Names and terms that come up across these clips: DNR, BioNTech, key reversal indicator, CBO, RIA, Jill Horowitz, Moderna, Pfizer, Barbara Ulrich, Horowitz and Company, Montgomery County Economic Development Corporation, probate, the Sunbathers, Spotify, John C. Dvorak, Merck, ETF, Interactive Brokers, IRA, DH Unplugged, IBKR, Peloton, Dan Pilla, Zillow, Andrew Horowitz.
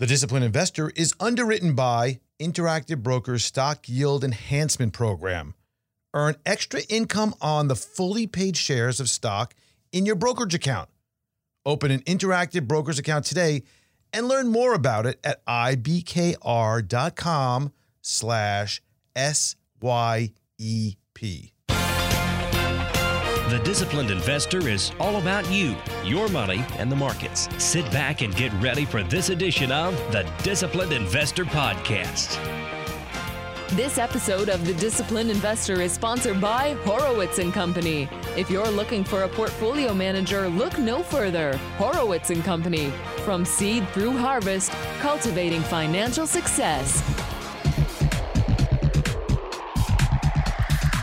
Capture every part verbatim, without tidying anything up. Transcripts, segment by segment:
The Disciplined Investor is underwritten by Interactive Brokers Stock Yield Enhancement Program. Earn extra income on the fully paid shares of stock in your brokerage account. Open an Interactive Brokers account today and learn more about it at ibkr.com slash S Y E P. The Disciplined Investor is all about you, your money, and the markets. Sit back and get ready for this edition of the Disciplined Investor Podcast. This episode of The Disciplined Investor is sponsored by Horowitz and Company. If you're looking for a portfolio manager, look no further. Horowitz and Company. From seed through harvest, cultivating financial success.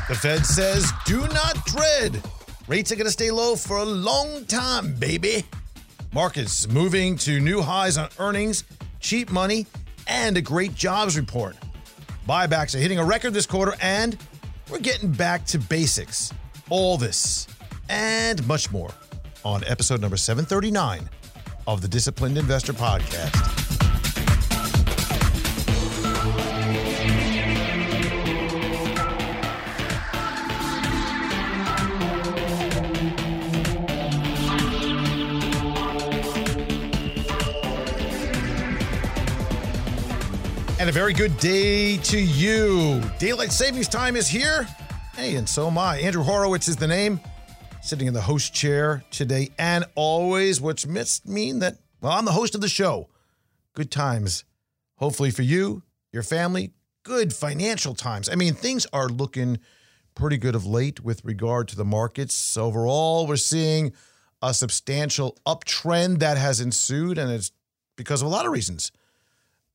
The Fed says, do not dread. Rates are going to stay low for a long time, baby. Markets moving to new highs on earnings, cheap money, and a great jobs report. Buybacks are hitting a record this quarter, and we're getting back to basics. All this and much more on episode number seven thirty-nine of the Disciplined Investor Podcast. And a very good day to you. Daylight savings time is here. Hey, and so am I. Andrew Horowitz is the name. Sitting in the host chair today and always, which must mean that, well, I'm the host of the show. Good times. Hopefully for you, your family, good financial times. I mean, things are looking pretty good of late with regard to the markets. Overall, we're seeing a substantial uptrend that has ensued, and it's because of a lot of reasons.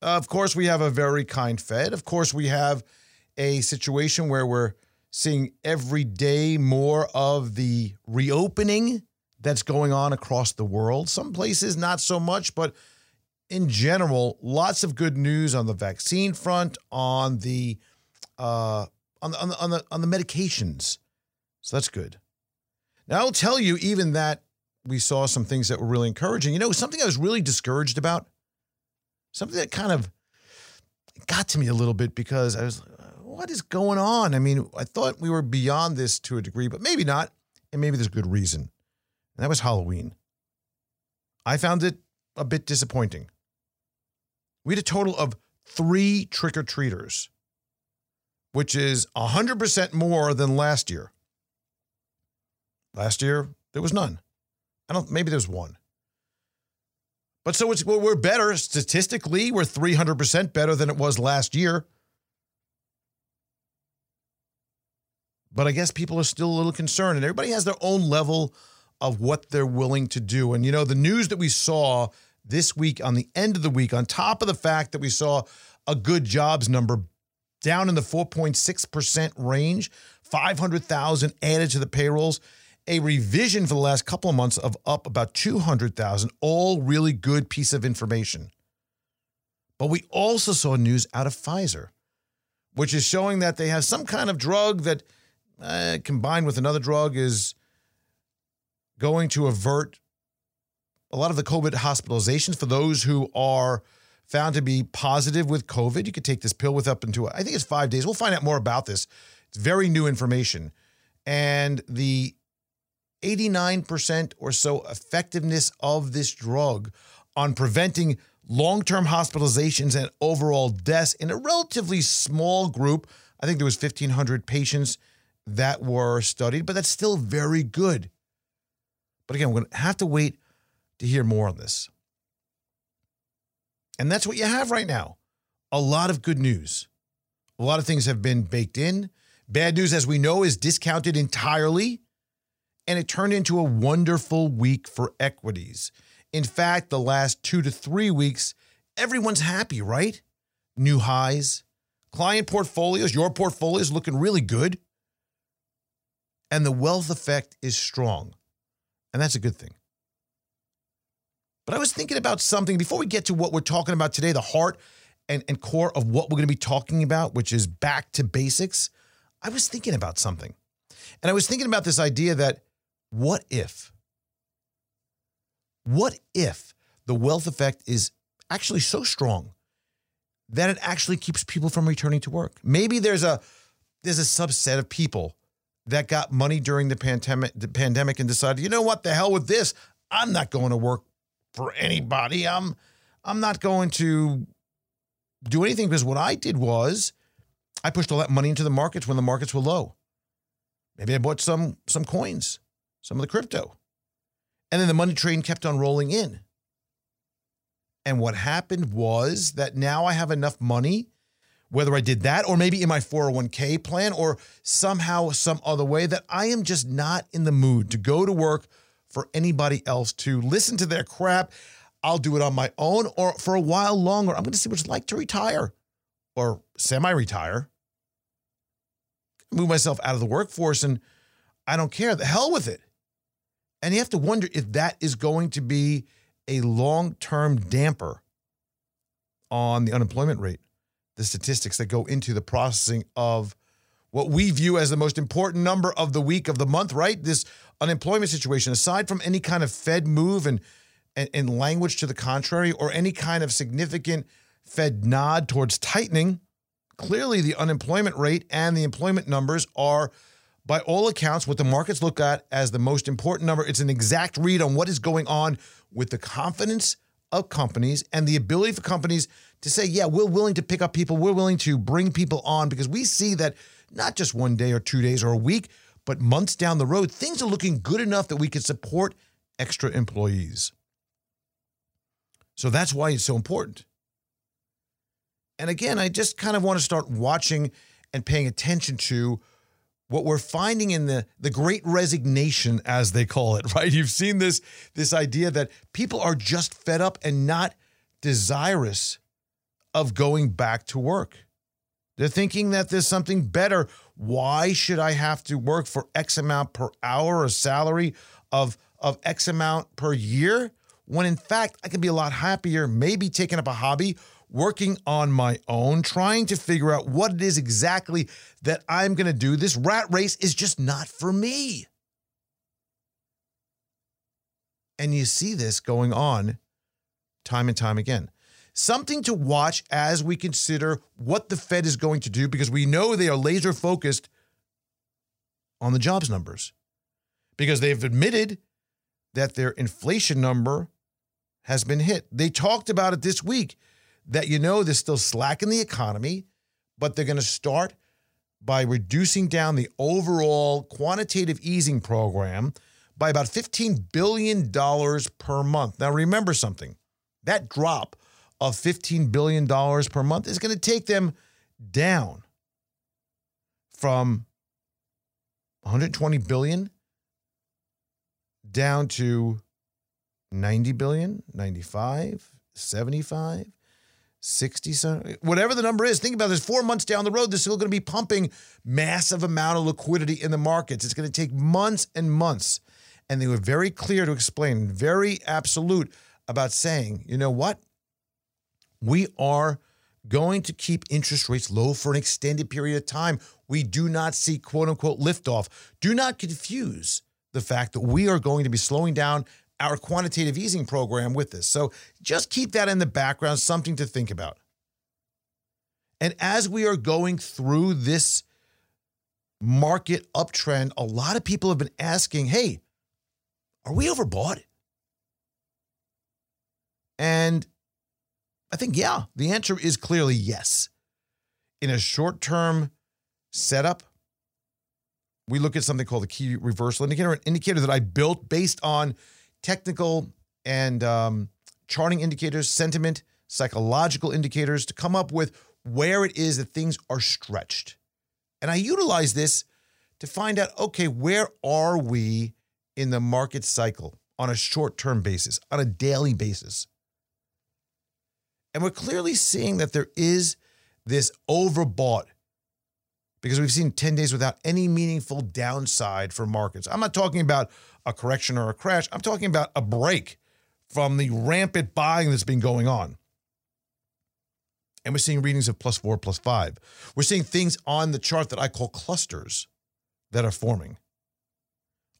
Of course, we have a very kind Fed. Of course, we have a situation where we're seeing every day more of the reopening that's going on across the world. Some places, not so much, but in general, lots of good news on the vaccine front, on the uh, on the, on the, on the, on the medications. So that's good. Now, I'll tell you, even that we saw some things that were really encouraging. You know, something I was really discouraged about. Something that kind of got to me a little bit because I was like, what is going on? I mean, I thought we were beyond this to a degree, but maybe not. And maybe there's a good reason. And that was Halloween. I found it a bit disappointing. We had a total of three trick-or-treaters, which is one hundred percent more than last year. Last year, there was none. I don't, maybe there's one. But so it's, well, we're better. Statistically, we're three hundred percent better than it was last year. But I guess people are still a little concerned, and everybody has their own level of what they're willing to do. And, you know, the news that we saw this week on the end of the week, on top of the fact that we saw a good jobs number down in the four point six percent range, five hundred thousand added to the payrolls, a revision for the last couple of months of up about two hundred thousand, all really good piece of information. But we also saw news out of Pfizer, which is showing that they have some kind of drug that uh, combined with another drug is going to avert a lot of the COVID hospitalizations for those who are found to be positive with COVID. You could take this pill with up into, I think it's five days. We'll find out more about this. It's very new information. And the eighty-nine percent or so effectiveness of this drug on preventing long-term hospitalizations and overall deaths in a relatively small group. I think there was fifteen hundred patients that were studied, but that's still very good. But again, we're going to have to wait to hear more on this. And that's what you have right now. A lot of good news. A lot of things have been baked in. Bad news, as we know, is discounted entirely. And it turned into a wonderful week for equities. In fact, the last two to three weeks, everyone's happy, right? New highs, client portfolios, your portfolio is looking really good. And the wealth effect is strong. And that's a good thing. But I was thinking about something before we get to what we're talking about today, the heart and, and core of what we're going to be talking about, which is back to basics. I was thinking about something. And I was thinking about this idea that what if? What if the wealth effect is actually so strong that it actually keeps people from returning to work. Maybe there's a there's a subset of people that got money during the pandemic, the pandemic and decided, you know what, the hell with this. I'm not going to work for anybody. I'm, I'm not going to do anything, because what I did was I pushed all that money into the markets when the markets were low. Maybe I bought some, some coins, some of the crypto. And then the money train kept on rolling in. And what happened was that now I have enough money, whether I did that or maybe in my four oh one k plan or somehow some other way, that I am just not in the mood to go to work for anybody else to listen to their crap. I'll do it on my own, or for a while longer, I'm going to see what it's like to retire or semi-retire. Move myself out of the workforce and I don't care. The hell with it. And you have to wonder if that is going to be a long-term damper on the unemployment rate. The statistics that go into the processing of what we view as the most important number of the week, of the month, right? This unemployment situation, aside from any kind of Fed move and, and, and language to the contrary, or any kind of significant Fed nod towards tightening, clearly the unemployment rate and the employment numbers are, by all accounts, what the markets look at as the most important number. It's an exact read on what is going on with the confidence of companies and the ability for companies to say, yeah, we're willing to pick up people. We're willing to bring people on, because we see that not just one day or two days or a week, but months down the road, things are looking good enough that we can support extra employees. So that's why it's so important. And again, I just kind of want to start watching and paying attention to what we're finding in the, the great resignation, as they call it, right? You've seen this, this idea that people are just fed up and not desirous of going back to work. They're thinking that there's something better. Why should I have to work for X amount per hour, or salary of, of X amount per year, when in fact I could be a lot happier, maybe taking up a hobby, working on my own, trying to figure out what it is exactly that I'm going to do. This rat race is just not for me. And you see this going on time and time again. Something to watch as we consider what the Fed is going to do, because we know they are laser focused on the jobs numbers, because they've admitted that their inflation number has been hit. They talked about it this week, that, you know, there's still slack in the economy, but they're going to start by reducing down the overall quantitative easing program by about fifteen billion dollars per month. Now, remember something. That drop of fifteen billion dollars per month is going to take them down from one hundred twenty billion dollars down to ninety billion dollars, ninety-five, seventy-five. sixty, whatever the number is. Think about this. Four months down the road, they're still going to be pumping massive amount of liquidity in the markets. It's going to take months and months. And they were very clear to explain, very absolute about saying, you know what? We are going to keep interest rates low for an extended period of time. We do not see, quote unquote, liftoff. Do not confuse the fact that we are going to be slowing down our quantitative easing program with this. So just keep that in the background, something to think about. And as we are going through this market uptrend, a lot of people have been asking, hey, are we overbought? And I think, yeah, the answer is clearly yes. In a short-term setup, we look at something called the key reversal indicator, an indicator that I built based on technical and um, charting indicators, sentiment, psychological indicators, to come up with where it is that things are stretched. And I utilize this to find out, okay, where are we in the market cycle on a short-term basis, on a daily basis? And we're clearly seeing that there is this overbought, because we've seen ten days without any meaningful downside for markets. I'm not talking about a correction or a crash. I'm talking about a break from the rampant buying that's been going on. And we're seeing readings of plus four, plus five. We're seeing things on the chart that I call clusters that are forming,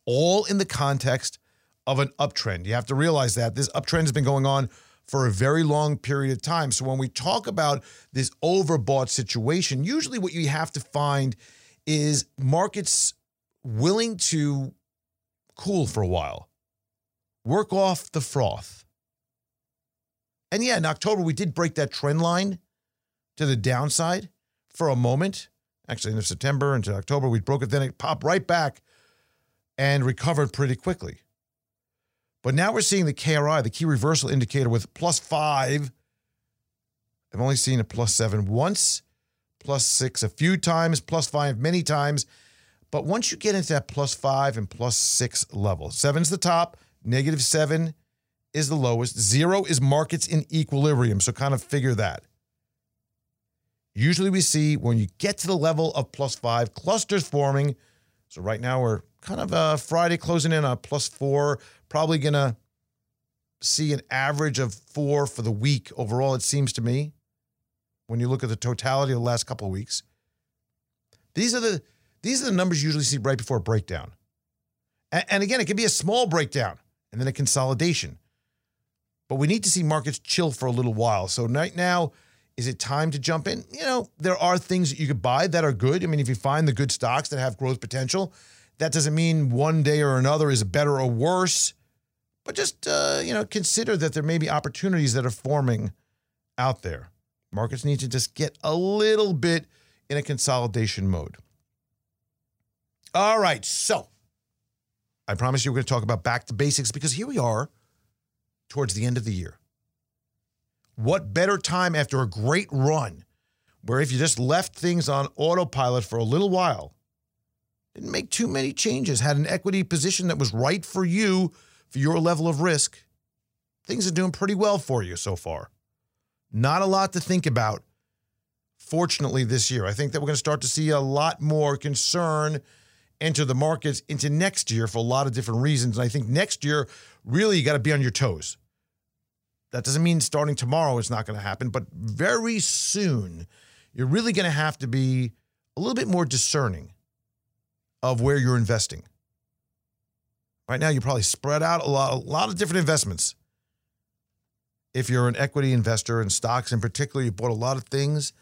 all in the context of an uptrend. You have to realize that this uptrend has been going on for a very long period of time. So when we talk about this overbought situation, usually what you have to find is markets willing to cool for a while, work off the froth. And yeah, in October, we did break that trend line to the downside for a moment. Actually, in September into October, we broke it. Then it popped right back and recovered pretty quickly. But now we're seeing the K R I, the key reversal indicator, with plus five. I've only seen a plus seven once, plus six a few times, plus five many times. But once you get into that plus five and plus six level, seven's the top, negative seven is the lowest, zero is markets in equilibrium. So kind of figure that. Usually we see when you get to the level of plus five, clusters forming. So right now we're kind of uh, Friday closing in on plus four, probably going to see an average of four for the week overall, it seems to me, when you look at the totality of the last couple of weeks. These are the these are the numbers you usually see right before a breakdown. And, and again, it can be a small breakdown and then a consolidation. But we need to see markets chill for a little while. So right now, is it time to jump in? You know, there are things that you could buy that are good. I mean, if you find the good stocks that have growth potential, that doesn't mean one day or another is better or worse. But just, uh, you know, consider that there may be opportunities that are forming out there. Markets need to just get a little bit in a consolidation mode. All right, so I promise you we're going to talk about back to basics, because here we are towards the end of the year. What better time after a great run where if you just left things on autopilot for a little while, didn't make too many changes, had an equity position that was right for you, for your level of risk, things are doing pretty well for you so far. Not a lot to think about, fortunately, this year. I think that we're going to start to see a lot more concern enter the markets into next year for a lot of different reasons. And I think next year, really, you got to be on your toes. That doesn't mean starting tomorrow it's not going to happen, but very soon, you're really going to have to be a little bit more discerning of where you're investing. Right now, you're probably spread out a lot, a lot of different investments. If you're an equity investor in stocks in particular, you bought a lot of things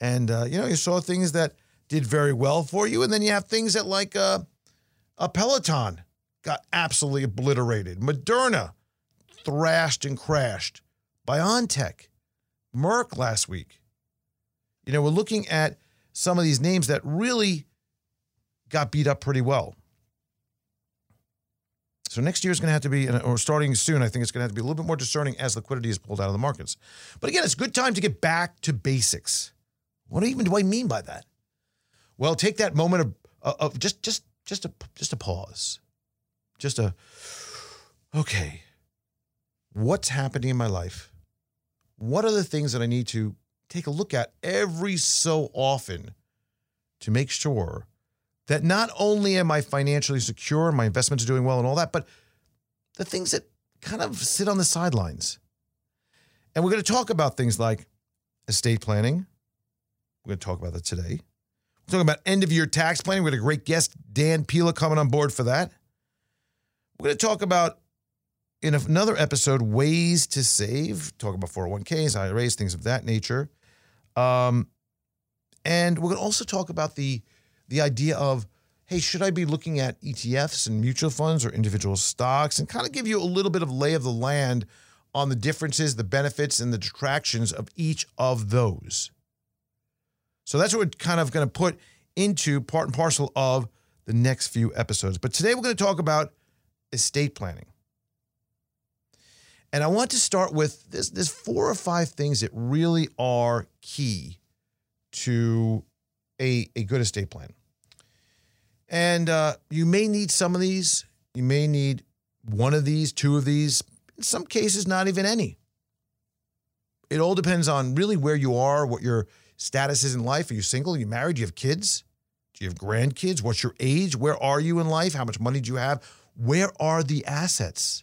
and, uh, you know, you saw things that did very well for you. And then you have things that like uh, a Peloton got absolutely obliterated. Moderna thrashed and crashed. BioNTech, Merck last week. You know, we're looking at some of these names that really got beat up pretty well. So next year is going to have to be, or starting soon, I think it's going to have to be a little bit more discerning as liquidity is pulled out of the markets. But again, it's a good time to get back to basics. What even do I mean by that? Well, take that moment of, of just, just, just a, just a pause. Just a, okay. What's happening in my life? What are the things that I need to take a look at every so often to make sure that not only am I financially secure, my investments are doing well and all that, but the things that kind of sit on the sidelines. And we're going to talk about things like estate planning. We're going to talk about that today. We're talking about end-of-year tax planning. We had a great guest, Dan Pilla, coming on board for that. We're going to talk about, in another episode, ways to save. Talk about four oh one Ks, I R As, things of that nature. Um, and we're going to also talk about the, the idea of, hey, should I be looking at E T Fs and mutual funds or individual stocks, and kind of give you a little bit of lay of the land on the differences, the benefits, and the detractions of each of those. So that's what we're kind of going to put into part and parcel of the next few episodes. But today we're going to talk about estate planning. And I want to start with this, there's four or five things that really are key to a, a good estate plan. And uh, you may need some of these. You may need one of these, two of these, in some cases, not even any. It all depends on really where you are, what your status is in life. Are you single? Are you married? Do you have kids? Do you have grandkids? What's your age? Where are you in life? How much money do you have? Where are the assets?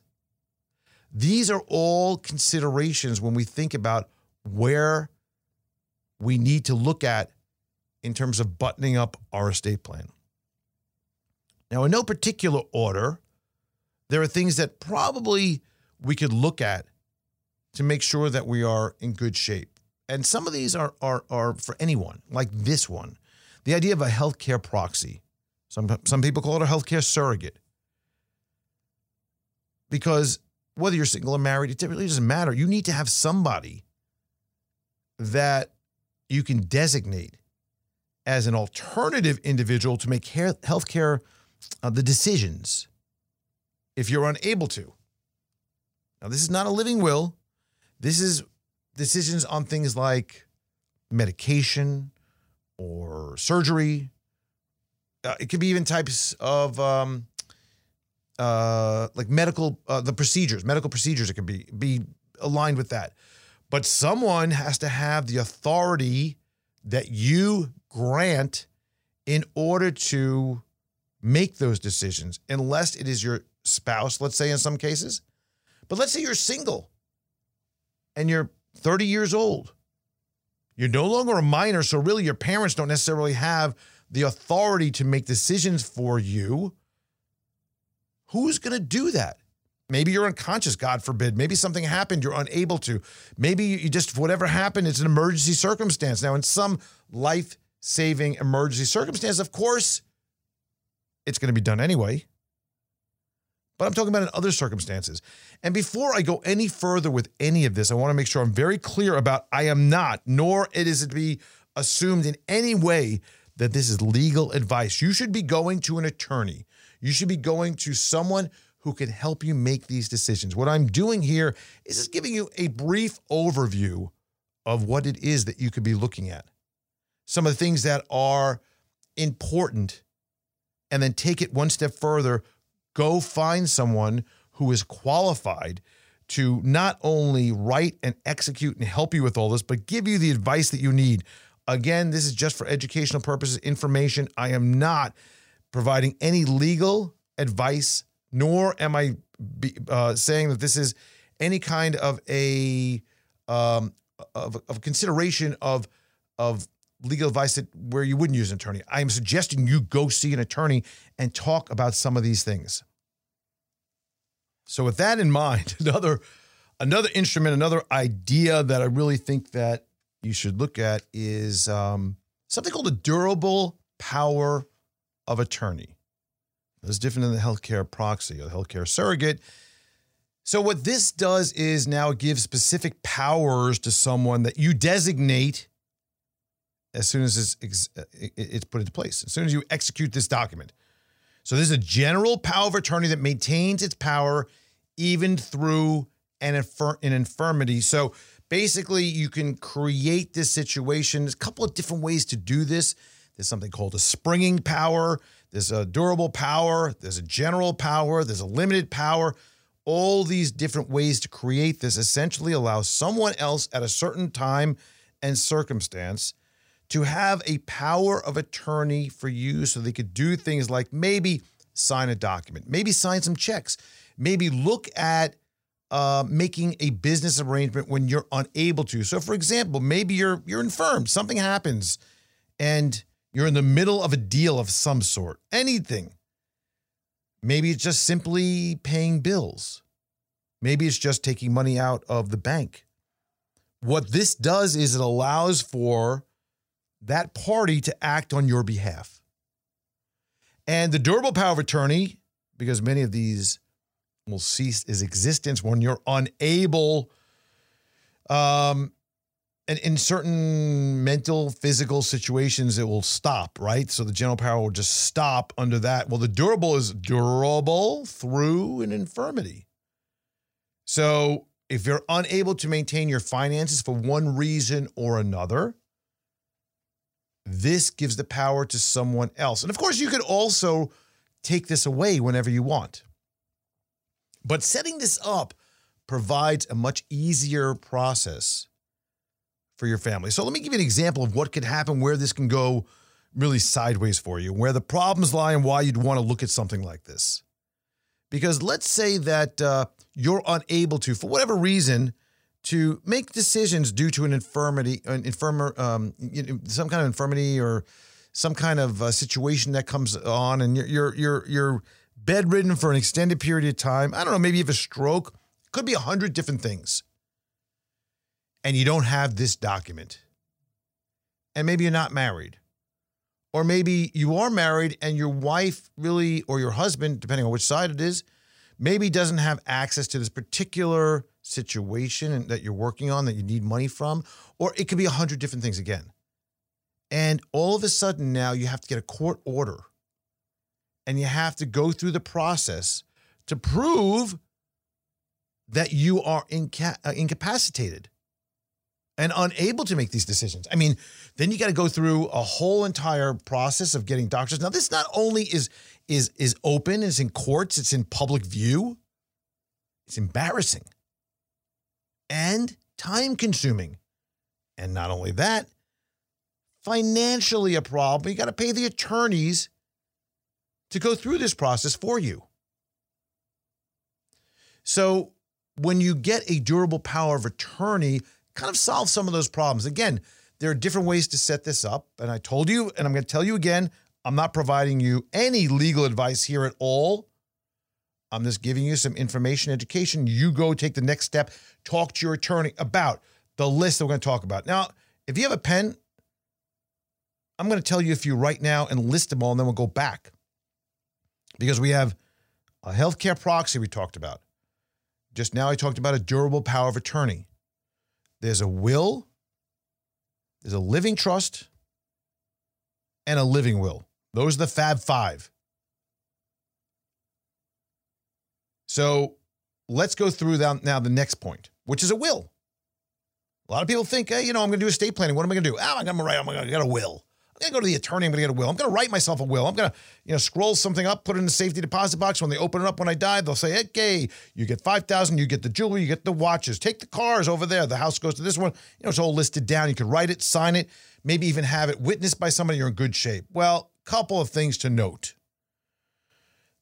These are all considerations when we think about where we need to look at in terms of buttoning up our estate plan. Now, in no particular order, there are things that probably we could look at to make sure that we are in good shape. And some of these are, are, are for anyone, like this one. The idea of a healthcare proxy. Some, some people call it a healthcare surrogate. Because whether you're single or married, it really doesn't matter. You need to have somebody that you can designate as an alternative individual to make healthcare uh, the decisions if you're unable to. Now, this is not a living will. This is decisions on things like medication or surgery. Uh, it could be even types of um, uh, like medical, uh, the procedures, medical procedures. It could be, be aligned with that. But someone has to have the authority that you grant in order to make those decisions, unless it is your spouse, let's say in some cases. But let's say you're single and you're thirty years old. You're no longer a minor, so really your parents don't necessarily have the authority to make decisions for you. Who's going to do that? Maybe you're unconscious, God forbid. Maybe something happened, you're unable to. Maybe you just, whatever happened, it's an emergency circumstance. Now, in some life-saving emergency circumstance, of course, it's going to be done anyway. But I'm talking about in other circumstances. And before I go any further with any of this, I want to make sure I'm very clear about I am not, nor it is to be assumed in any way that this is legal advice. You should be going to an attorney. You should be going to someone who can help you make these decisions. What I'm doing here is just giving you a brief overview of what it is that you could be looking at. Some of the things that are important, and then take it one step further. Go find someone who is qualified to not only write and execute and help you with all this, but give you the advice that you need. Again, this is just for educational purposes, information. I am not providing any legal advice, nor am I be, uh, saying that this is any kind of a um, of, of consideration of of legal advice that where you wouldn't use an attorney. I am suggesting you go see an attorney and talk about some of these things. So with that in mind, another another instrument, another idea that I really think that you should look at is um, something called a durable power of attorney. That's different than the healthcare proxy or the healthcare surrogate. So what this does is now give specific powers to someone that you designate as soon as it's, ex- it's put into place, as soon as you execute this document. So this is a general power of attorney that maintains its power even through an, infir- an infirmity. So basically, you can create this situation. There's a couple of different ways to do this. There's something called a springing power. There's a durable power. There's a general power. There's a limited power. All these different ways to create this essentially allows someone else at a certain time and circumstance to have a power of attorney for you, so they could do things like maybe sign a document, maybe sign some checks, maybe look at uh, making a business arrangement when you're unable to. So, for example, maybe you're you're infirm, something happens, and you're in the middle of a deal of some sort, anything. Maybe it's just simply paying bills. Maybe it's just taking money out of the bank. What this does is it allows for that party to act on your behalf. And the durable power of attorney, because many of these will cease its existence when you're unable, um, and in certain mental, physical situations, it will stop, right? So the general power will just stop under that. Well, the durable is durable through an infirmity. So if you're unable to maintain your finances for one reason or another, this gives the power to someone else. And of course, you could also take this away whenever you want. But setting this up provides a much easier process for your family. So let me give you an example of what could happen, where this can go really sideways for you, where the problems lie and why you'd want to look at something like this. Because let's say that uh, you're unable to, for whatever reason, to make decisions due to an infirmity, an infirmer, um, you know, some kind of infirmity or some kind of uh, situation that comes on, and you're, you're you're you're bedridden for an extended period of time. I don't know, maybe you have a stroke. Could be a hundred different things. and you don't have this document, and maybe you're not married, or maybe you are married and your wife really, or your husband, depending on which side it is, maybe doesn't have access to this particular situation that you're working on that you need money from, or it could be a hundred different things again. And all of a sudden now you have to get a court order and you have to go through the process to prove that you are inca- uh, incapacitated and unable to make these decisions. I mean, then you got to go through a whole entire process of getting doctors. Now, this not only is is is open, it's in courts, it's in public view. It's embarrassing and time-consuming. And not only that, financially a problem. You got to pay the attorneys to go through this process for you. So when you get a durable power of attorney, kind of solve some of those problems. Again, there are different ways to set this up. And I told you, and I'm going to tell you again, I'm not providing you any legal advice here at all. I'm just giving you some information, education. You go take the next step, talk to your attorney about the list that we're going to talk about. Now, if you have a pen, I'm going to tell you a few right now and list them all, and then we'll go back. Because we have a healthcare proxy we talked about. Just now I talked about a durable power of attorney. There's a will, there's a living trust, and a living will. Those are the Fab Five. So let's go through that now the next point, which is a will. A lot of people think, hey, you know, I'm going to do estate planning. What am I going to do? Oh, I'm going to write, I'm going to get a will. I'm going to go to the attorney. I'm going to get a will. I'm going to write myself a will. I'm going to, you know, scroll something up, put it in the safety deposit box. When they open it up, when I die, they'll say, okay, you get five thousand, you get the jewelry, you get the watches, take the cars over there. The house goes to this one. You know, it's all listed down. You could write it, sign it, maybe even have it witnessed by somebody. You're in good shape. Well, a couple of things to note.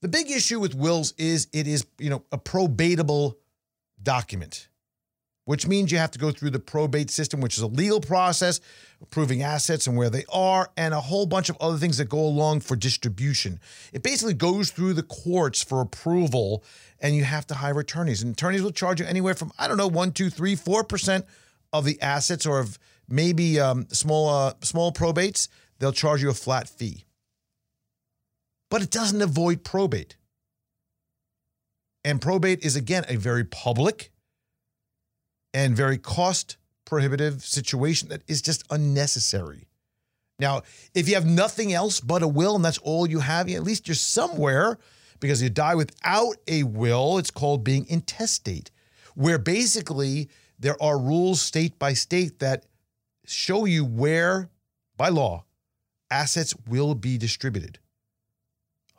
The big issue with wills is it is, you know, a probatable document, which means you have to go through the probate system, which is a legal process, proving assets and where they are, and a whole bunch of other things that go along for distribution. It basically goes through the courts for approval, and you have to hire attorneys. And attorneys will charge you anywhere from, I don't know, one, two, three, four percent of the assets, or of maybe um, small, uh, small probates, they'll charge you a flat fee. But it doesn't avoid probate. And probate is, again, a very public and very cost-prohibitive situation that is just unnecessary. Now, if you have nothing else but a will and that's all you have, at least you're somewhere, because you die without a will. It's called being intestate, where basically there are rules state by state that show you where, by law, assets will be distributed.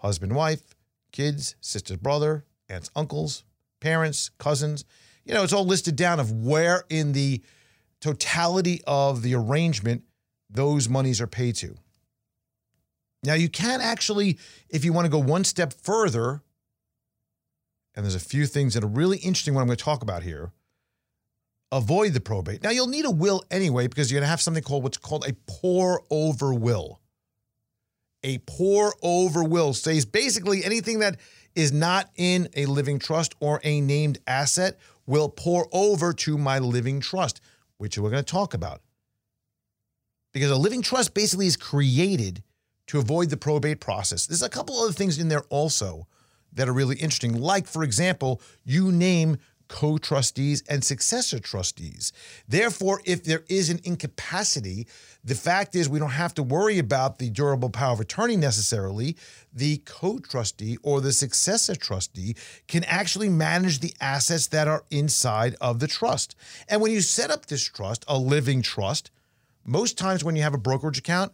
Husband, wife, kids, sisters, brother, aunts, uncles, parents, cousins. You know, it's all listed down of where in the totality of the arrangement those monies are paid to. Now, you can actually, if you want to go one step further, and there's a few things that are really interesting what I'm going to talk about here, avoid the probate. Now, you'll need a will anyway, because you're going to have something called what's called a pour-over will. A pour-over will says basically anything that is not in a living trust or a named asset will pour over to my living trust, which we're going to talk about. Because a living trust basically is created to avoid the probate process. There's a couple other things in there also that are really interesting. Like, for example, you name co-trustees and successor trustees. Therefore, if there is an incapacity, the fact is we don't have to worry about the durable power of attorney necessarily. The co-trustee or the successor trustee can actually manage the assets that are inside of the trust. And when you set up this trust, a living trust, most times when you have a brokerage account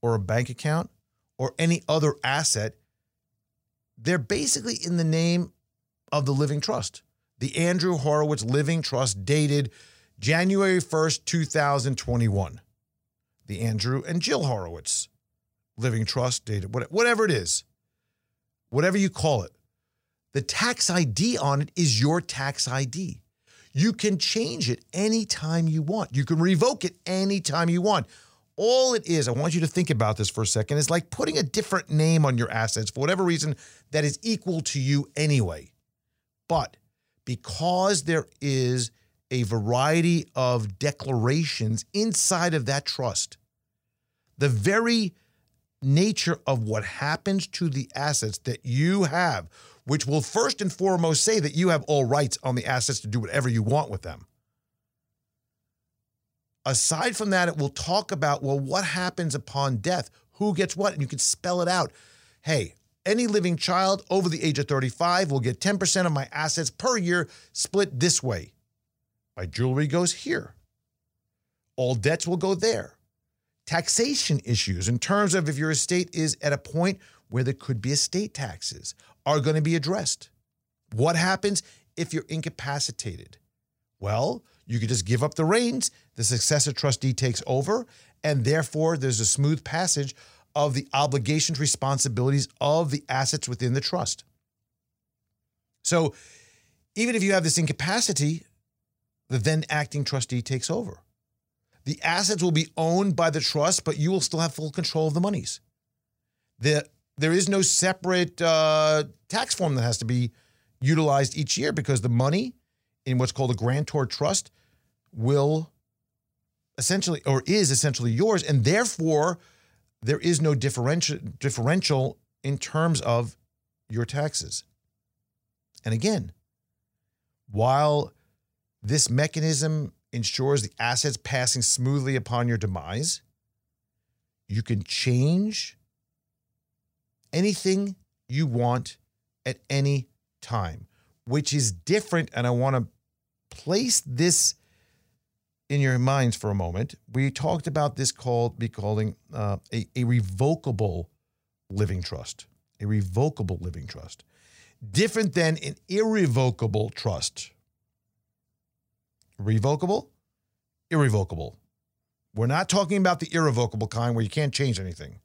or a bank account or any other asset, they're basically in the name of the living trust. The Andrew Horowitz Living Trust dated January first, two thousand twenty-one. The Andrew and Jill Horowitz Living Trust dated, whatever it is, whatever you call it. The tax I D on it is your tax I D. You can change it anytime you want. You can revoke it anytime you want. All it is, I want you to think about this for a second, is like putting a different name on your assets for whatever reason that is equal to you anyway. But because there is a variety of declarations inside of that trust. The very nature of what happens to the assets that you have, which will first and foremost say that you have all rights on the assets to do whatever you want with them. Aside from that, it will talk about, well, what happens upon death? Who gets what? And you can spell it out. Hey, any living child over the age of thirty-five will get ten percent of my assets per year split this way. My jewelry goes here. All debts will go there. Taxation issues in terms of if your estate is at a point where there could be estate taxes are going to be addressed. What happens if you're incapacitated? Well, you could just give up the reins. The successor trustee takes over, and therefore there's a smooth passage of the obligations, responsibilities of the assets within the trust. So even if you have this incapacity, the then acting trustee takes over. The assets will be owned by the trust, but you will still have full control of the monies. The, there is no separate uh, tax form that has to be utilized each year because the money in what's called a grantor trust will essentially, or is essentially yours, and therefore there is no differential, differential in terms of your taxes. And again, while this mechanism ensures the assets passing smoothly upon your demise, you can change anything you want at any time, which is different. And I want to place this in your minds for a moment. We talked about this called, be calling uh, a, a revocable living trust, a revocable living trust, different than an irrevocable trust. Revocable, irrevocable. We're not talking about the irrevocable kind where you can't change anything.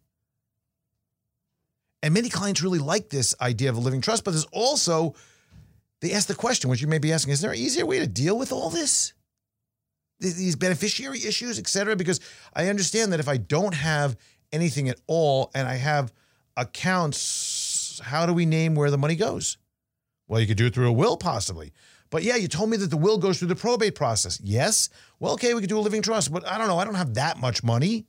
And many clients really like this idea of a living trust, but there's also, they ask the question, which you may be asking, is there an easier way to deal with all this? These beneficiary issues, et cetera? Because I understand that if I don't have anything at all and I have accounts, how do we name where the money goes? Well, you could do it through a will possibly. But yeah, you told me that the will goes through the probate process. Yes. Well, okay, we could do a living trust, but I don't know. I don't have that much money.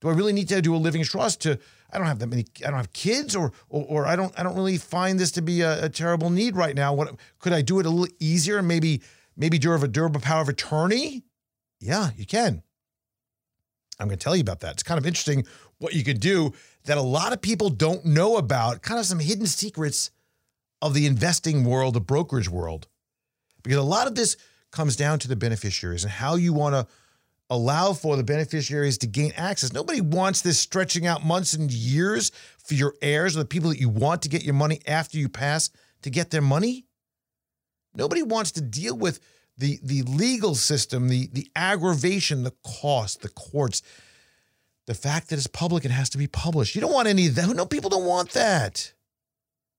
Do I really need to do a living trust to, I don't have that many, I don't have kids or, or, or I don't, I don't really find this to be a, a terrible need right now. What could I do it a little easier? Maybe, maybe do a durable power of attorney? Yeah, you can. I'm going to tell you about that. It's kind of interesting what you could do that a lot of people don't know about, kind of some hidden secrets of the investing world, the brokerage world. Because a lot of this comes down to the beneficiaries and how you want to allow for the beneficiaries to gain access. Nobody wants this stretching out months and years for your heirs or the people that you want to get your money after you pass to get their money. Nobody wants to deal with the, the legal system, the, the aggravation, the cost, the courts, the fact that it's public and has to be published. You don't want any of that. No, people don't want that.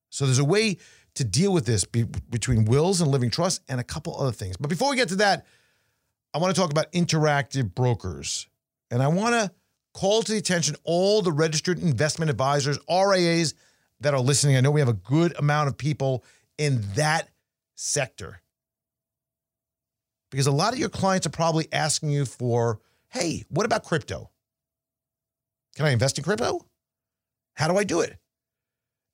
So there's a way to deal with this be, between wills and living trusts and a couple other things. But before we get to that, I want to talk about Interactive Brokers. And I want to call to the attention all the registered investment advisors, R I As, that are listening. I know we have a good amount of people in that sector. Because a lot of your clients are probably asking you for, hey, what about crypto? Can I invest in crypto? How do I do it?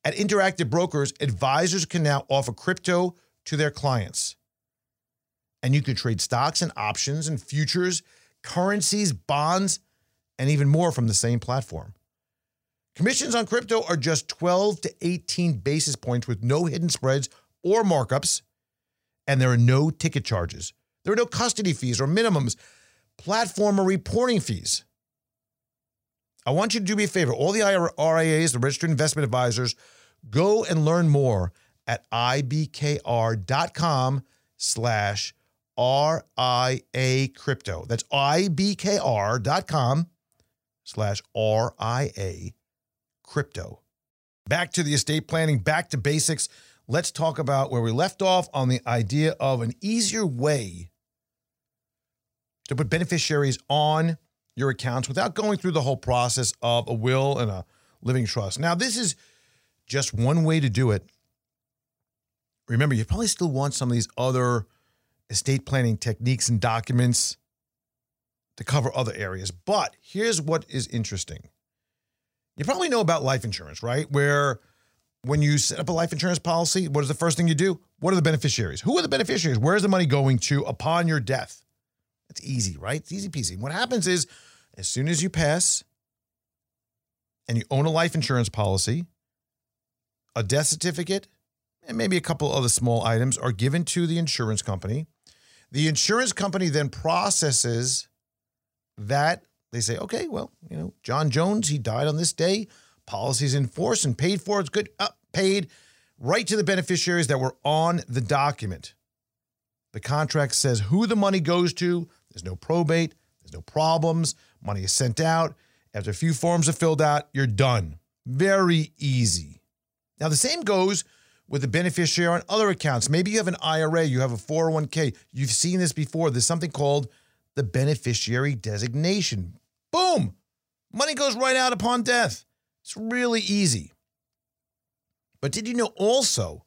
At Interactive Brokers, advisors can now offer crypto to their clients. And you can trade stocks and options and futures, currencies, bonds, and even more from the same platform. Commissions on crypto are just twelve to eighteen basis points with no hidden spreads or markups, and there are no ticket charges. There are no custody fees or minimums, platform or reporting fees. I want you to do me a favor. All the R I As, the registered investment advisors, go and learn more at ibkr.com slash RIA crypto. That's ibkr.com slash RIA crypto. Back to the estate planning, back to basics. Let's talk about where we left off on the idea of an easier way to put beneficiaries on your accounts without going through the whole process of a will and a living trust. Now, this is just one way to do it. Remember, you probably still want some of these other estate planning techniques and documents to cover other areas. But here's what is interesting. You probably know about life insurance, right? Where when you set up a life insurance policy, what is the first thing you do? What are the beneficiaries? Who are the beneficiaries? Where's the money going to upon your death? It's easy, right? It's easy peasy. And what happens is, as soon as you pass and you own a life insurance policy, a death certificate, and maybe a couple other small items are given to the insurance company. The insurance company then processes that. They say, okay, well, you know, John Jones, he died on this day. Policy's in force and paid for. It's good. Uh, paid right to the beneficiaries that were on the document. The contract says who the money goes to. There's no probate. There's no problems. Money is sent out. After a few forms are filled out, you're done. Very easy. Now, the same goes with the beneficiary on other accounts. Maybe you have an I R A, you have a four oh one k. You've seen this before. There's something called the beneficiary designation. Boom! Money goes right out upon death. It's really easy. But did you know also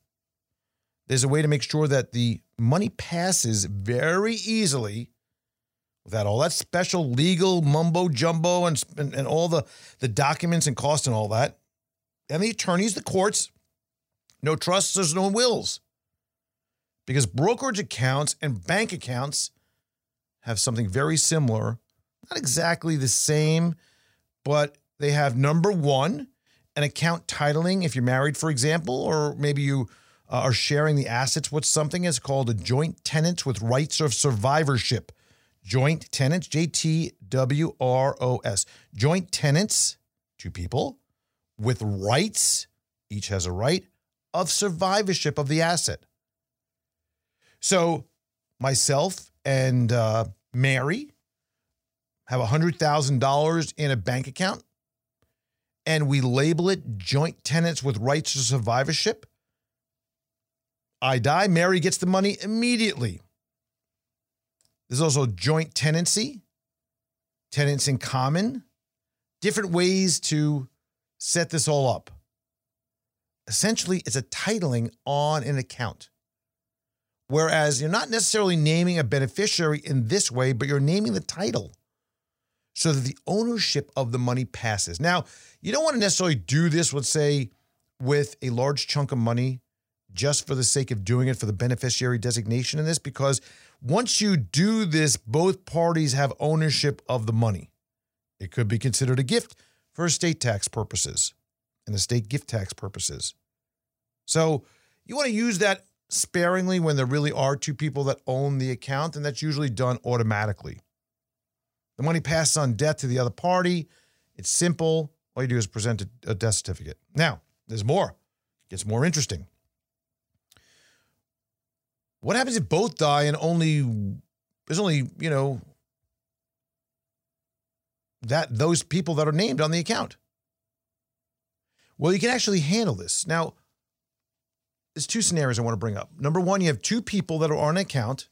there's a way to make sure that the money passes very easily without all that special legal mumbo jumbo and, and, and all the, the documents and costs and all that. And the attorneys, the courts, no trusts, there's no wills. Because brokerage accounts and bank accounts have something very similar. Not exactly the same, but they have, number one, an account titling. If you're married, for example, or maybe you uh, are sharing the assets with something, it's called a joint tenants with rights of survivorship. Joint tenants, J T W R O S. Joint tenants, two people, with rights, each has a right, of survivorship of the asset. So myself and uh, Mary have one hundred thousand dollars in a bank account, and we label it joint tenants with rights of survivorship. I die, Mary gets the money immediately. There's also joint tenancy, tenants in common, different ways to set this all up. Essentially, it's a titling on an account. Whereas you're not necessarily naming a beneficiary in this way, but you're naming the title so that the ownership of the money passes. Now, you don't want to necessarily do this, let's say, with a large chunk of money just for the sake of doing it for the beneficiary designation in this, because once you do this, both parties have ownership of the money. It could be considered a gift for estate tax purposes and estate gift tax purposes. So you want to use that sparingly when there really are two people that own the account, and that's usually done automatically. The money passes on death to the other party. It's simple. All you do is present a death certificate. Now, there's more. It gets more interesting. What happens if both die and only, there's only, you know, that those people that are named on the account? Well, you can actually handle this. Now, there's two scenarios I want to bring up. Number one, you have two people that are on an account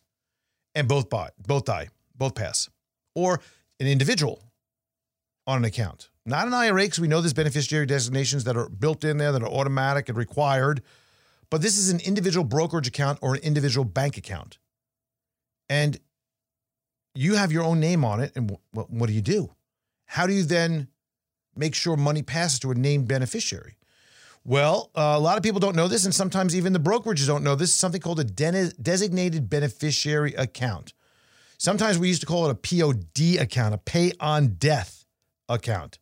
and both buy, both die, both pass. Or an individual on an account. Not an I R A, because we know there's beneficiary designations that are built in there that are automatic and required. But this is an individual brokerage account or an individual bank account. And you have your own name on it. And what, what do you do? How do you then make sure money passes to a named beneficiary? Well, uh, a lot of people don't know this, and sometimes even the brokerages don't know this. This is something called a de- designated beneficiary account. Sometimes we used to call it a P O D account, a pay on death account.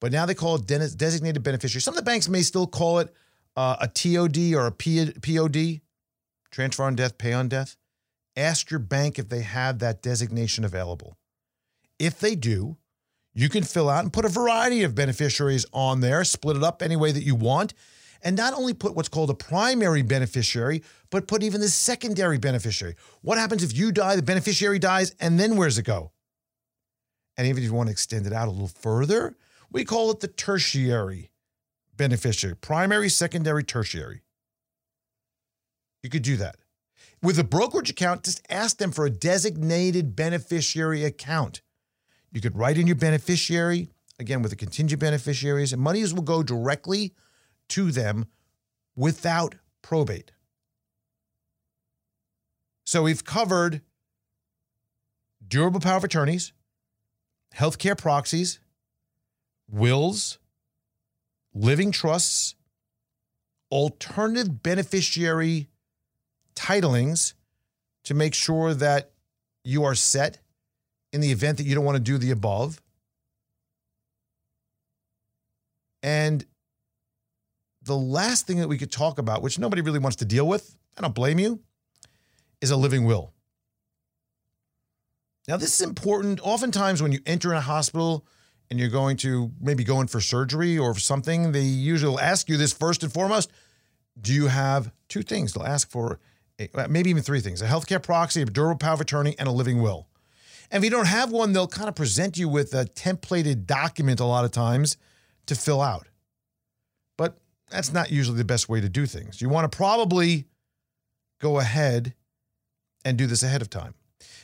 But now they call it de- designated beneficiary. Some of the banks may still call it uh, a T O D or a P- POD, transfer on death, pay on death. Ask your bank if they have that designation available. If they do, you can fill out and put a variety of beneficiaries on there, split it up any way that you want, and not only put what's called a primary beneficiary, but put even the secondary beneficiary. What happens if you die, the beneficiary dies, and then where's it go? And even if you want to extend it out a little further, we call it the tertiary beneficiary, primary, secondary, tertiary. You could do that. With a brokerage account, just ask them for a designated beneficiary account. You could write in your beneficiary, again, with the contingent beneficiaries, and monies will go directly to them without probate. So we've covered durable power of attorneys, healthcare proxies, wills, living trusts, alternative beneficiary titlings to make sure that you are set in the event that you don't want to do the above. And the last thing that we could talk about, which nobody really wants to deal with, I don't blame you, is a living will. Now, this is important. Oftentimes when you enter in a hospital and you're going to maybe go in for surgery or for something, they usually will ask you this first and foremost. Do you have two things? They'll ask for a, maybe even three things: a healthcare proxy, a durable power of attorney, and a living will. And if you don't have one, they'll kind of present you with a templated document a lot of times to fill out. But that's not usually the best way to do things. You want to probably go ahead and do this ahead of time.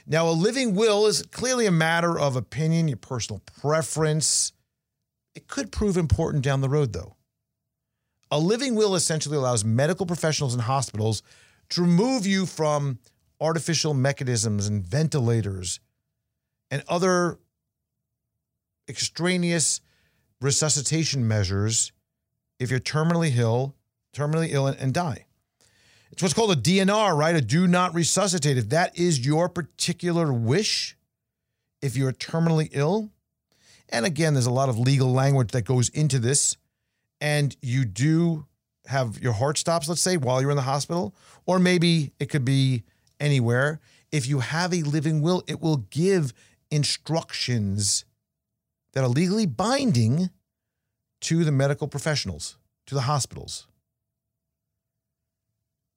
Now, a living will is clearly a matter of opinion, your personal preference. It could prove important down the road, though. A living will essentially allows medical professionals and hospitals to remove you from artificial mechanisms and ventilators and other extraneous resuscitation measures if you're terminally ill, terminally ill and, and die. It's what's called a D N R, right? A do not resuscitate. If that is your particular wish, if you're terminally ill, and again, there's a lot of legal language that goes into this, and you do have your heart stops, let's say, while you're in the hospital, or maybe it could be anywhere. If you have a living will, it will give instructions that are legally binding to the medical professionals, to the hospitals.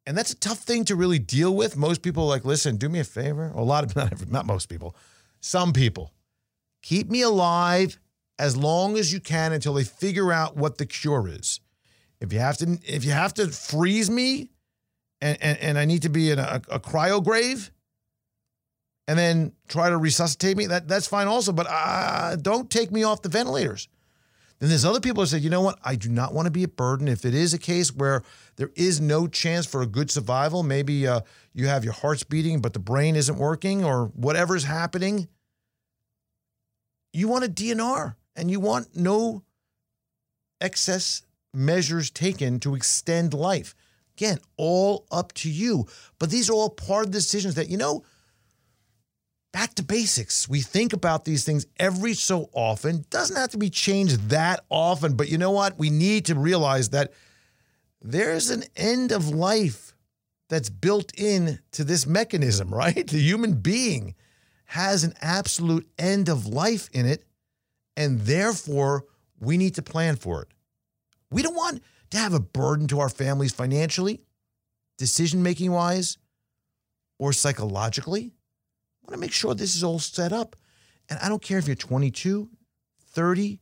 And that's a tough thing to really deal with. Most people are like, listen, do me a favor. A lot of, not, every, not most people, some people. Keep me alive as long as you can until they figure out what the cure is. If you have to, if you have to freeze me and, and, and I need to be in a, a cryo grave and then try to resuscitate me, that, that's fine also, but uh, don't take me off the ventilators. Then there's other people who say, you know what, I do not want to be a burden. If it is a case where there is no chance for a good survival, maybe uh, you have your heart's beating, but the brain isn't working or whatever's happening, you want a D N R and you want no excess measures taken to extend life. Again, all up to you. But these are all part of the decisions that, you know, back to basics. We think about these things every so often. Doesn't have to be changed that often, but you know what? We need to realize that there's an end of life that's built in to this mechanism, right? The human being has an absolute end of life in it, and therefore we need to plan for it. We don't want to have a burden to our families financially, decision-making wise, or psychologically. I want to make sure this is all set up. And I don't care if you're twenty-two, thirty,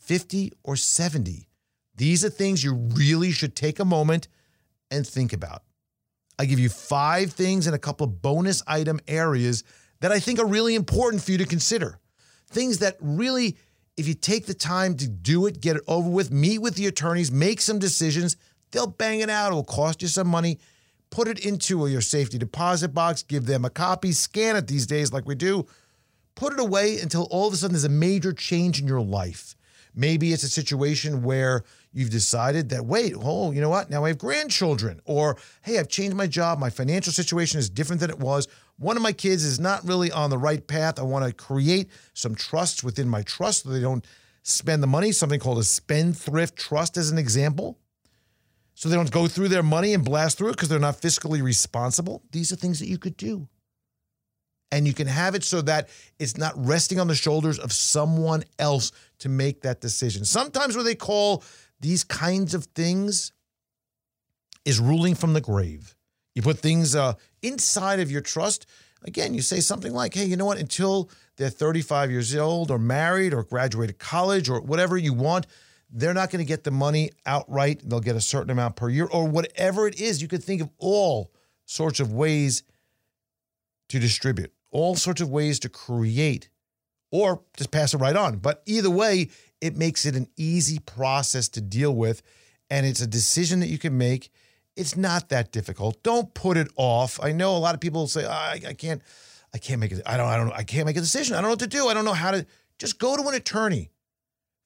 fifty, or seventy. These are things you really should take a moment and think about. I give you five things and a couple of bonus item areas that I think are really important for you to consider. Things that really, if you take the time to do it, get it over with, meet with the attorneys, make some decisions, they'll bang it out. It will cost you some money. Put it into your safety deposit box, give them a copy, scan it these days like we do. Put it away until all of a sudden there's a major change in your life. Maybe it's a situation where you've decided that, wait, oh, you know what? Now I have grandchildren. Or, hey, I've changed my job. My financial situation is different than it was. One of my kids is not really on the right path. I want to create some trusts within my trust so they don't spend the money, something called a spendthrift trust as an example. So they don't go through their money and blast through it because they're not fiscally responsible. These are things that you could do. And you can have it so that it's not resting on the shoulders of someone else to make that decision. Sometimes what they call these kinds of things is ruling from the grave. You put things uh, inside of your trust. Again, you say something like, hey, you know what? Until they're thirty-five years old or married or graduated college or whatever you want, they're not going to get the money outright. They'll get a certain amount per year or whatever it is. You could think of all sorts of ways to distribute, all sorts of ways to create, or just pass it right on. But either way, it makes it an easy process to deal with, and it's a decision that you can make It's not that difficult. Don't put it off. I know a lot of people say, oh, I, I can't, I can't make it. I don't, I don't, I can't make a decision. I don't know what to do. I don't know how to. Just go to an attorney.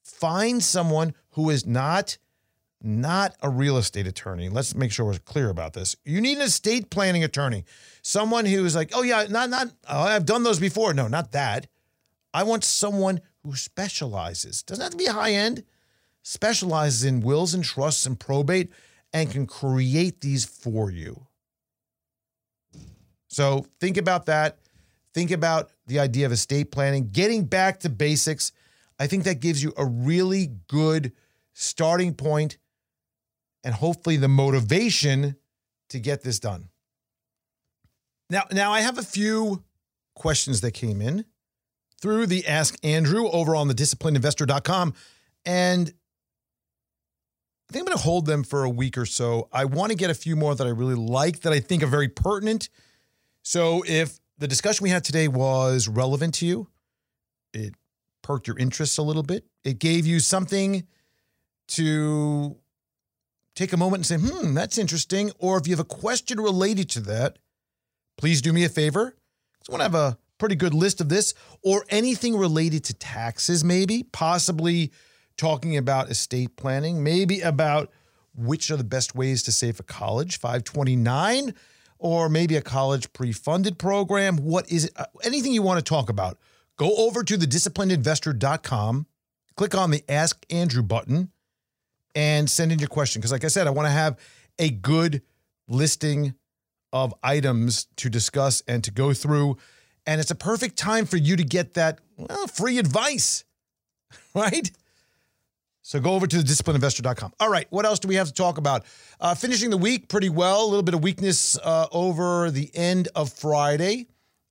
Find someone who is not, not a real estate attorney. Let's make sure we're clear about this. You need an estate planning attorney, someone who is like, oh yeah, not, not. Oh, I've done those before. No, not that. I want someone who specializes. Doesn't have to be high end. Specializes in wills and trusts and probate, and can create these for you. So think about that. Think about the idea of estate planning, getting back to basics. I think that gives you a really good starting point and hopefully the motivation to get this done. Now, now I have a few questions that came in through the Ask Andrew over on the disciplined investor dot com. And I think I'm going to hold them for a week or so. I want to get a few more that I really like that I think are very pertinent. So if the discussion we had today was relevant to you, it perked your interest a little bit, it gave you something to take a moment and say, hmm, that's interesting. Or if you have a question related to that, please do me a favor. I want to have a pretty good list of this or anything related to taxes, maybe, possibly talking about estate planning, maybe about which are the best ways to save for college, five twenty-nine, or maybe a college pre-funded program. What is it? Anything you want to talk about, go over to the disciplined investor dot com, click on the Ask Andrew button, and send in your question. Because like I said, I want to have a good listing of items to discuss and to go through. And it's a perfect time for you to get that well, free advice, right? So go over to the disciplined investor dot com. All right, what else do we have to talk about? Uh, finishing the week pretty well. A little bit of weakness uh, over the end of Friday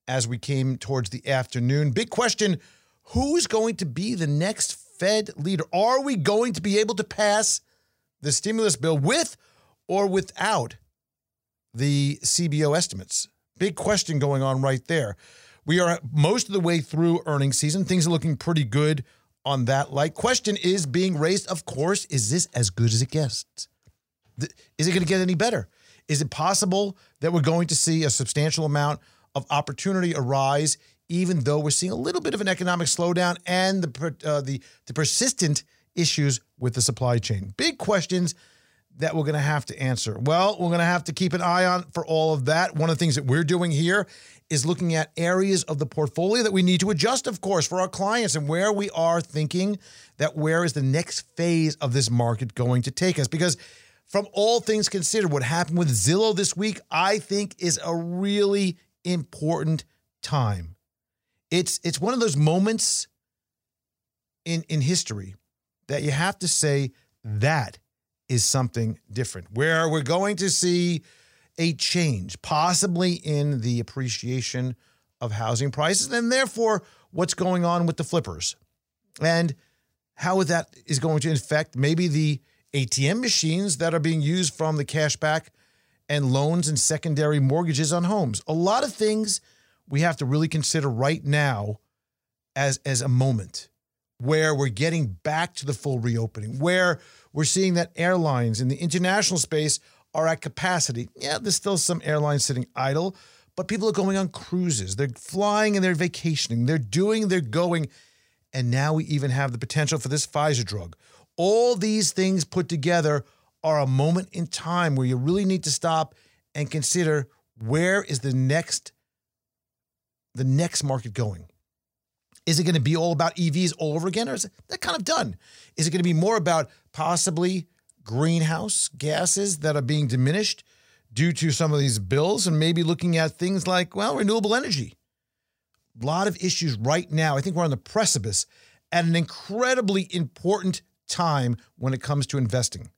as we came towards the afternoon. Big question, who's going to be the next Fed leader? Are we going to be able to pass the stimulus bill with or without the C B O estimates? Big question going on right there. We are most of the way through earnings season. Things are looking pretty good on that light. Question is being raised, of course, is this as good as it gets? Is it going to get any better? Is it possible that we're going to see a substantial amount of opportunity arise, even though we're seeing a little bit of an economic slowdown and the, uh, the, the persistent issues with the supply chain? Big questions that we're going to have to answer. Well, we're going to have to keep an eye on for all of that. One of the things that we're doing here is looking at areas of the portfolio that we need to adjust, of course, for our clients and where we are thinking that where is the next phase of this market going to take us. Because from all things considered, what happened with Zillow this week, I think is a really important time. It's, it's one of those moments in, in history that you have to say that is something different, where we're going to see a change, possibly in the appreciation of housing prices and therefore what's going on with the flippers and how that is going to affect maybe the A T M machines that are being used from the cashback and loans and secondary mortgages on homes. A lot of things we have to really consider right now as, as a moment where we're getting back to the full reopening, where we're seeing that airlines in the international space are at capacity. Yeah, there's still some airlines sitting idle, but people are going on cruises. They're flying and they're vacationing. They're doing, they're going. And now we even have the potential for this Pfizer drug. All these things put together are a moment in time where you really need to stop and consider where is the next, the next market going. Is it going to be all about E Vs all over again? Or is that kind of done? Is it going to be more about possibly greenhouse gases that are being diminished due to some of these bills and maybe looking at things like, well, renewable energy? A lot of issues right now. I think we're on the precipice at an incredibly important time when it comes to investing.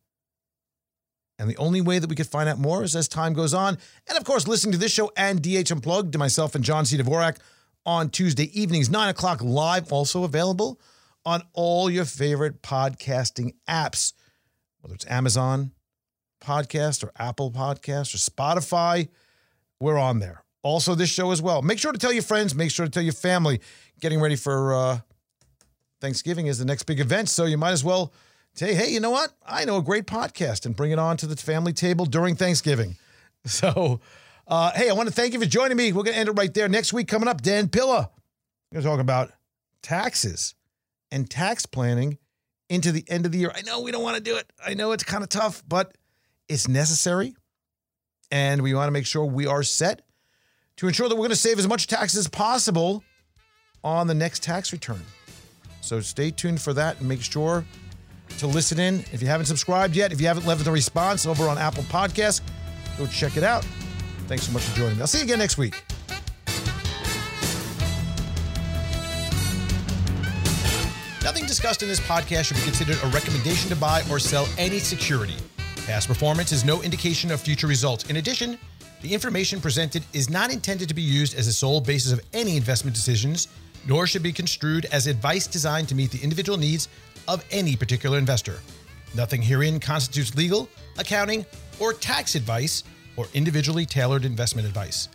And the only way that we could find out more is as time goes on. And of course, listening to this show and D H Unplugged to myself and John C. Dvorak on Tuesday evenings, nine o'clock live, also available on all your favorite podcasting apps, whether it's Amazon Podcast or Apple Podcast or Spotify, we're on there. Also this show as well. Make sure to tell your friends, make sure to tell your family. Getting ready for uh, Thanksgiving is the next big event, so you might as well say, hey, you know what? I know a great podcast, and bring it on to the family table during Thanksgiving. So, uh, hey, I want to thank you for joining me. We're going to end it right there. Next week, coming up, Dan Pilla. We're going to talk about taxes and tax planning into the end of the year. I know we don't want to do it. I know it's kind of tough, but it's necessary. And we want to make sure we are set to ensure that we're going to save as much taxes as possible on the next tax return. So stay tuned for that, and make sure to listen in. If you haven't subscribed yet, if you haven't left a response over on Apple Podcasts, go check it out. Thanks so much for joining me. I'll see you again next week. Nothing discussed in this podcast should be considered a recommendation to buy or sell any security. Past performance is no indication of future results. In addition, the information presented is not intended to be used as the sole basis of any investment decisions, nor should be construed as advice designed to meet the individual needs of any particular investor. Nothing herein constitutes legal, accounting, or tax advice or individually tailored investment advice.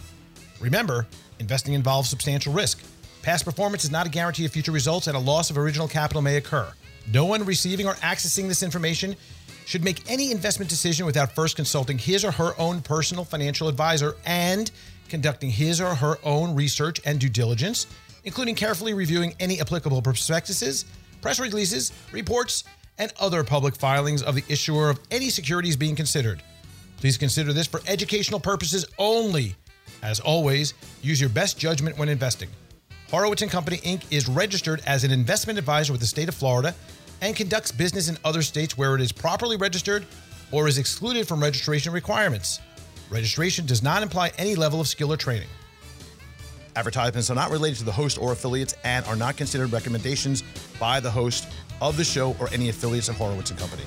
Remember, investing involves substantial risk. Past performance is not a guarantee of future results, and a loss of original capital may occur. No one receiving or accessing this information should make any investment decision without first consulting his or her own personal financial advisor and conducting his or her own research and due diligence, including carefully reviewing any applicable prospectuses, press releases, reports, and other public filings of the issuer of any securities being considered. Please consider this for educational purposes only. As always, use your best judgment when investing. Horowitz and Company, Incorporated is registered as an investment advisor with the state of Florida and conducts business in other states where it is properly registered or is excluded from registration requirements. Registration does not imply any level of skill or training. Advertisements are not related to the host or affiliates and are not considered recommendations by the host of the show or any affiliates of Horowitz and Company.